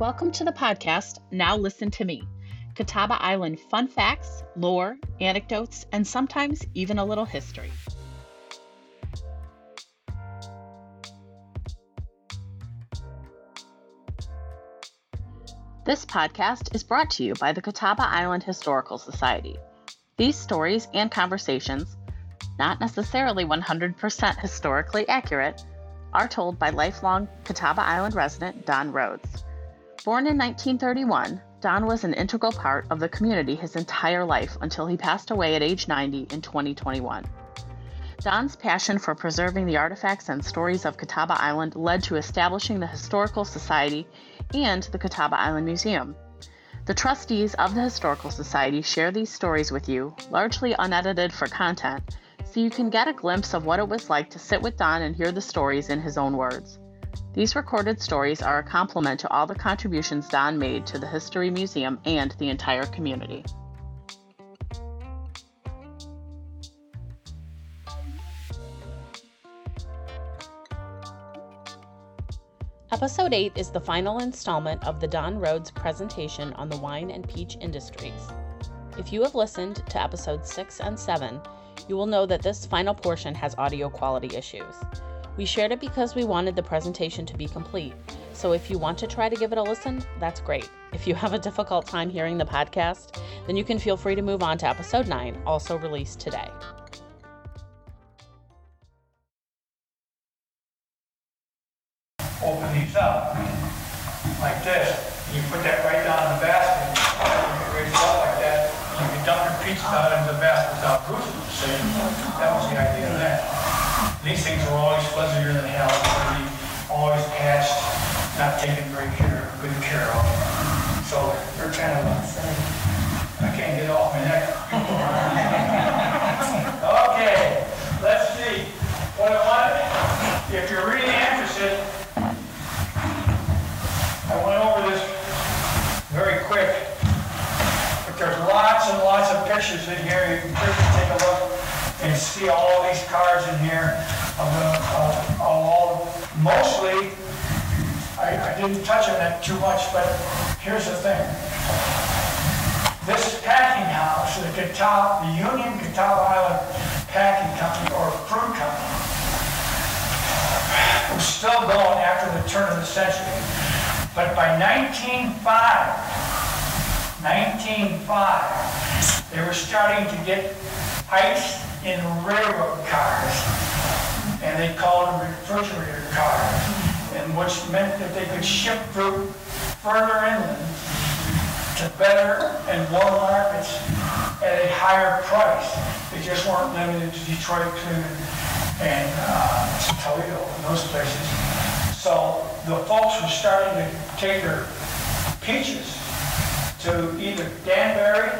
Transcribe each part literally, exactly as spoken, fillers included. Welcome to the podcast, Now Listen to Me, Catawba Island fun facts, lore, anecdotes, and sometimes even a little history. This podcast is brought to you by the Catawba Island Historical Society. These stories and conversations, not necessarily one hundred percent historically accurate, are told by lifelong Catawba Island resident Don Rhodes. Born in nineteen thirty-one, Don was an integral part of the community his entire life until he passed away at age ninety in twenty twenty-one. Don's passion for preserving the artifacts and stories of Catawba Island led to establishing the Historical Society and the Catawba Island Museum. The trustees of the Historical Society share these stories with you, largely unedited for content, so you can get a glimpse of what it was like to sit with Don and hear the stories in his own words. These recorded stories are a complement to all the contributions Don made to the History Museum and the entire community. Episode eight is the final installment of the Don Rhodes presentation on the wine and peach industries. If you have listened to episodes six and seven, you will know that this final portion has audio quality issues. We shared it because we wanted the presentation to be complete, so if you want to try to give it a listen, that's great. If you have a difficult time hearing the podcast, then you can feel free to move on to episode nine, also released today. Open these up like this, and you put that right down in the basket, and you raise it up like that, and you can dump your peaches out into the basket without bruising it. See? That was the idea of that. These things were always fuzzier than hell, pretty, always patched, not taken very care, good care of. So they're kind of insane. I can't get off my neck. Okay, let's see. What I wanted, if you're really interested, I went over this very quick, but there's lots and lots of pictures in here. You can take a look and see all these cards in here. Of the, uh, all, mostly, I, I didn't touch on it too much, but here's the thing. This packing house, the, Catawba, the Union Catawba Island Packing Company, or Fruit Company, was still going after the turn of the century. But by nineteen oh five, nineteen oh five, they were starting to get ice in railroad cars, and they called them refrigerator cars, and which meant that they could ship fruit further inland to better and lower markets at a higher price. They just weren't limited to Detroit, Cleveland, and uh, Toledo, and those places. So the folks were starting to take their peaches to either Danbury,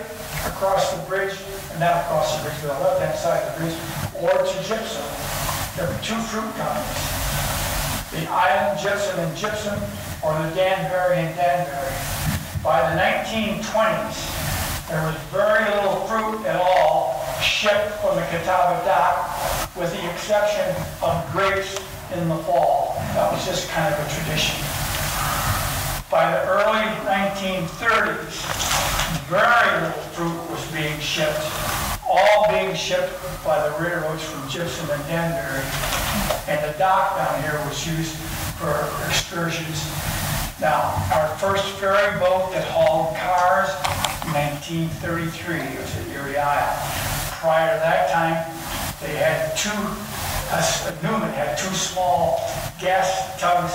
across the bridge, and not across the bridge, but on the left-hand side of the bridge, or to Gypsum. There were two fruit companies, the Island Gypsum and Gypsum, or the Danbury and Danbury. By the nineteen twenties, there was very little fruit at all shipped from the Catawba dock, with the exception of grapes in the fall. That was just kind of a tradition. By the early nineteen thirties, very little fruit was being shipped, all being shipped by the railroads from Gypsum and Danbury. And the dock down here was used for excursions. Now, our first ferry boat that hauled cars, nineteen thirty-three, it was at Erie Isle. Prior to that time, they had two Uh, Newman had two small gas tugs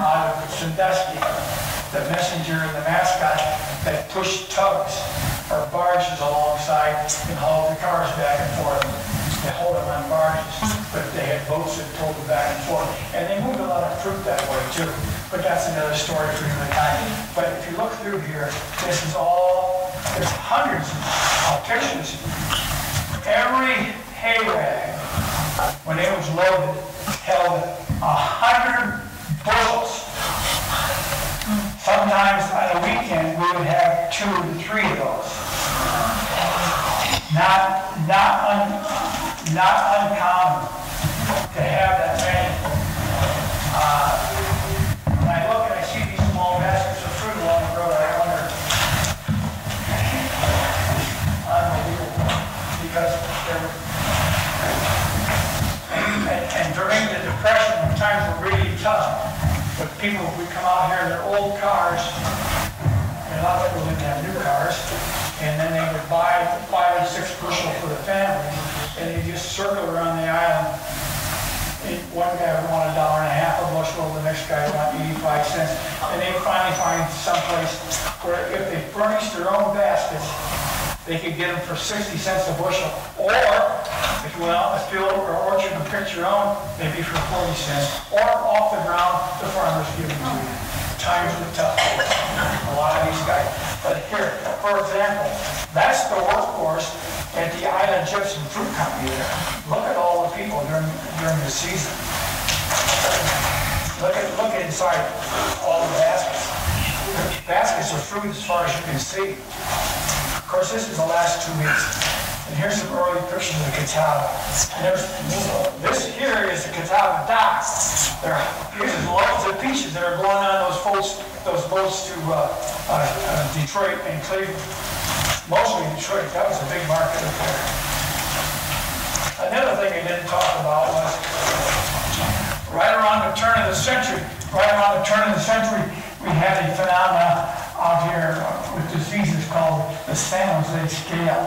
out of Sandusky, the messenger and the mascot, that pushed tugs or barges alongside and hauled the cars back and forth. They hauled them on barges, but they had boats that pulled them back and forth. And they moved a lot of fruit that way too, but that's another story for another time. But if you look through here, this is all, there's hundreds of pictures. Every hay rag, when it was loaded, held a hundred bushels. Sometimes on a weekend we would have two or three of those. Not not un, not uncommon to have that many. Uh, when I look and I see these small baskets of But people would come out here in their old cars, and a lot of people didn't have new cars, and then they would buy five and six bushel for the family, and they just circle around the island. And one guy would want a dollar and a half a bushel, the next guy would want eighty-five cents, and they finally find someplace where if they furnished their own baskets, they could get them for sixty cents a bushel. Or if you went out in the field or orchard and picked your own, they'd be for forty cents. Or off the ground, the farmers give them to you. Times were tough. A lot of these guys. But here, for example, that's the workforce at the Island Gypsum Fruit Company there. Look at all the people during during the season. Look at look inside all the baskets. The baskets are fruit as far as you can see. Of course, this is the last two weeks. And here's some early pictures of the Catawba. And this here is the Catawba dock. There are here's loads of peaches that are going on those boats, those boats to uh, uh, uh, Detroit and Cleveland. Mostly Detroit. That was a big market up there. Another thing I didn't talk about was right around the turn of the century. Right around the turn of the century, we had a phenomenon out here with diseases called the San Jose scale.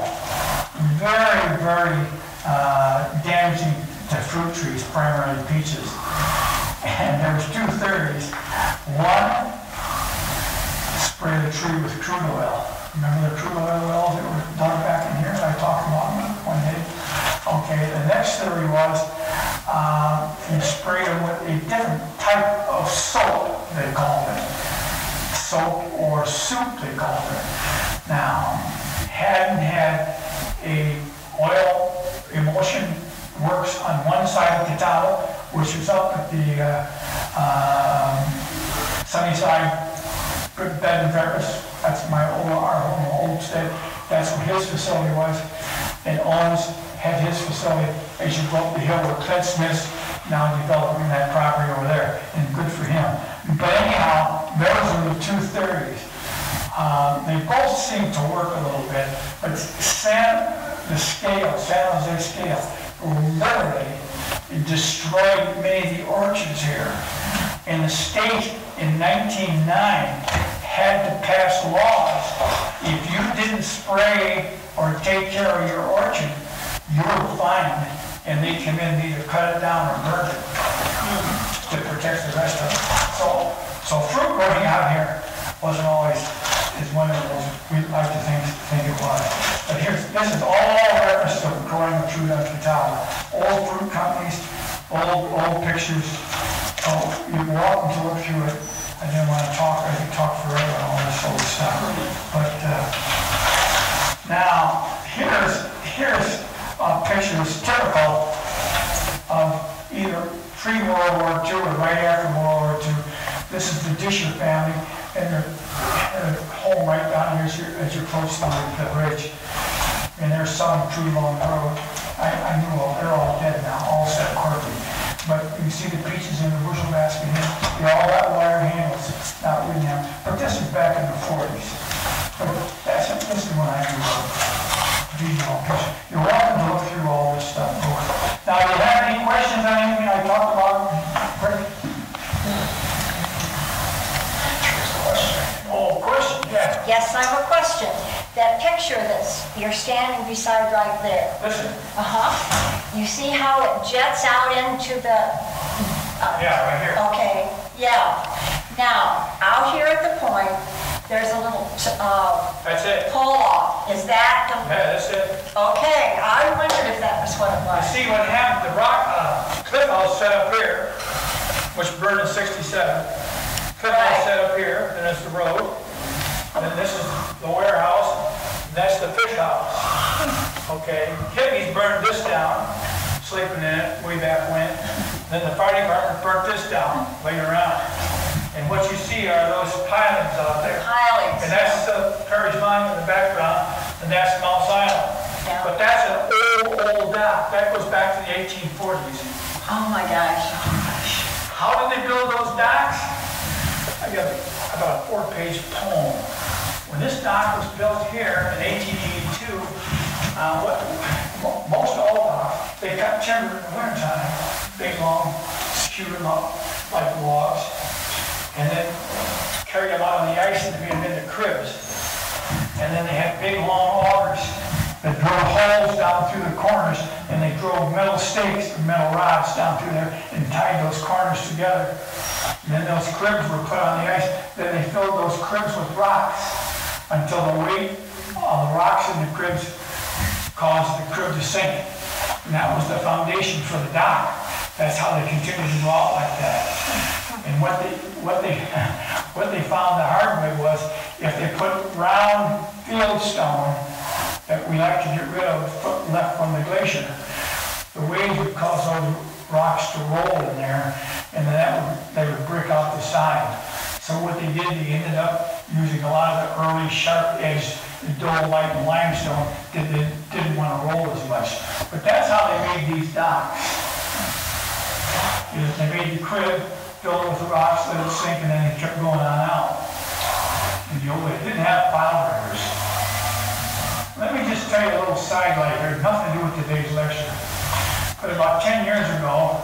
Very, very uh, damaging to fruit trees, primarily peaches. And there was two theories. One, spray the tree with crude oil. Remember the crude oil wells that were dug back in here? I talked about them one day. Okay, the next theory was uh, you spray them with a different type of soap, they called it. Soap or soup, they called it. Now, Haddon had a oil emulsion works on one side of the Catawba, which is up at the uh, um, Sunnyside bed and breakfast. That's my old, our home, old state. That's where his facility was. And Owens had his facility as you go up the hill where Clint Smith's now developing that property over there, and good for him. But anyhow, those are the two theories. Um, they both seem to work a little bit, but San, the scale, San Jose scale, literally destroyed many of the orchards here. And the state in nineteen oh nine had to pass laws. If you didn't spray or take care of your orchard, you were fined, and they came in and either cut it down or burn it to protect the rest of it. So, so fruit growing out here wasn't always as wonderful as we like to think, think it was. But here's, this is all reference to growing the fruit on Catawba. Old fruit companies, old old pictures. So you're welcome to look through it. I didn't want to talk. I could talk forever on all this old stuff. But uh, now here's here's uh, pictures typical of either pre-World War Two and right after World War Two. This is the Disher family, and their, their home right down here as you're, as you're close to the bridge. And their son, True Long Road. I, I knew all, they're all dead now, all set correctly. But you see the peaches in the bushel basket here. They all got wire handles, not wooden handles. But this is back in the forties. But that's this is when I grew up. You're welcome to look through all this stuff. Now, do you have any questions on anything I talked about? Oh, question, yeah. Yes, I have a question. That picture that you're standing beside right there. Listen. Uh-huh. You see how it jets out into the... Uh, yeah, right here. Okay, yeah. Now, out here at the point, there's a little uh, that's it. Pull-off. Is that the... Yeah, that's it. Okay, I wondered if that was what it was. You see what happened? The rock, uh, Cliffhouse set up here, which burned in sixty-seven. Cliffhouse right. set up here, and it's the road. And then this is the warehouse, and that's the fish house. Okay, hippies burned this down, sleeping in it way back when. Then the fire department burnt this down later on. And what you see are those pilings out there. Pilings. And that's the Perry's Mine in the background, and that's Mouse Island. Yeah. But that's an old, old dock. That goes back to the eighteen forties. Oh my gosh. Oh my gosh. How did they build those docks? I got about a four-page poem. When this dock was built here in eighteen eighty-two, uh, what, most all docks, they cut timber in the wintertime. Big, long, skewed them up like logs. carried them out on the ice and made them into cribs. And then they had big long augers that drove holes down through the corners, and they drove metal stakes or metal rods down through there and tied those corners together. And then those cribs were put on the ice. Then they filled those cribs with rocks until the weight of the rocks in the cribs caused the crib to sink. And that was the foundation for the dock. That's how they continued to go out like that. And what they what they what they found the hard way was if they put round field stone that we like to get rid of left from the glacier, the waves would cause those rocks to roll in there, and then that would, they would brick out the side. So what they did, they ended up using a lot of the early sharp-edged dolomite and limestone that they didn't want to roll as much. But that's how they made these docks. Is they made the crib, filled it with rocks, let it sink, and then they kept going on out. And the old way, they didn't have file breakers. Let me just tell you a little sidelight here, nothing to do with today's lecture. But about ten years ago,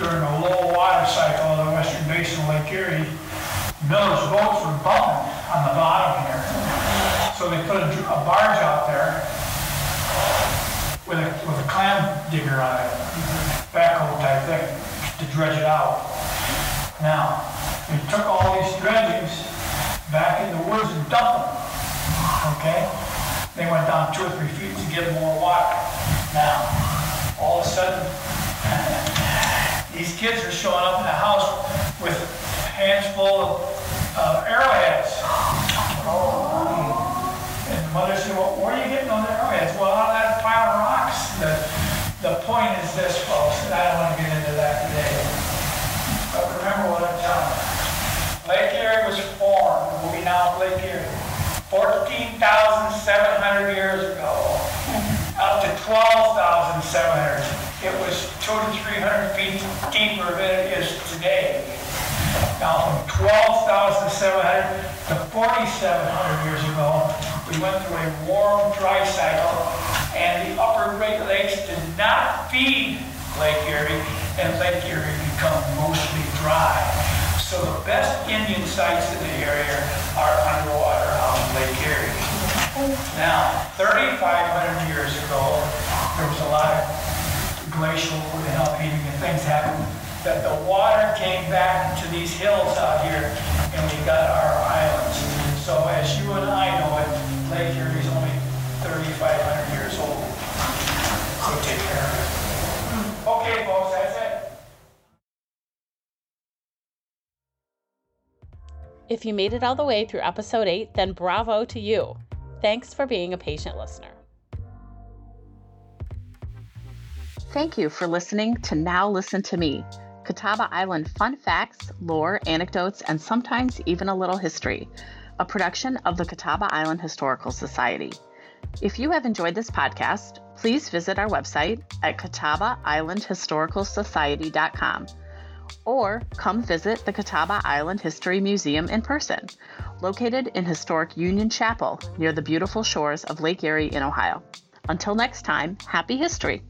during a low water cycle of the western basin of Lake Erie, millers' boats were bumping on the bottom here. So they put a, a barge out there with a, with a clam digger on it, backhoe type thing, to dredge it out. Now, they took all these dredgings back in the woods and dumped them, okay? They went down two or three feet to get more water. Now, all of a sudden, these kids are showing up in the house with hands full of uh, arrowheads. Oh. And the mother said, well, where are you getting those arrowheads? Well, out of that pile of rocks. The, the point is this, folks, and I don't want to get into that today. But remember what I'm telling you. Lake Erie was formed, what we now have Lake Erie, fourteen thousand seven hundred years ago, up to twelve thousand seven hundred. It was two to three hundred feet deeper than it is today. Now, from twelve thousand seven hundred to forty-seven hundred years ago, we went through a warm, dry cycle, and the upper Great Lakes did not feed Lake Erie, and Lake Erie became mostly dry. So the best Indian sites in the area are underwater on Lake Erie. Now, thirty-five hundred years ago, there was a lot of glacial and upheaving and things happened, that the water came back to these hills out here, and we got our islands. So as you and I know it, Lake Erie is only thirty-five hundred years old. So take care of it. Okay, folks, that's it. If you made it all the way through episode eight, then bravo to you. Thanks for being a patient listener. Thank you for listening to Now Listen to Me, Catawba Island fun facts, lore, anecdotes, and sometimes even a little history, a production of the Catawba Island Historical Society. If you have enjoyed this podcast, please visit our website at catawba island historical society dot com or come visit the Catawba Island History Museum in person, located in historic Union Chapel near the beautiful shores of Lake Erie in Ohio. Until next time, happy history!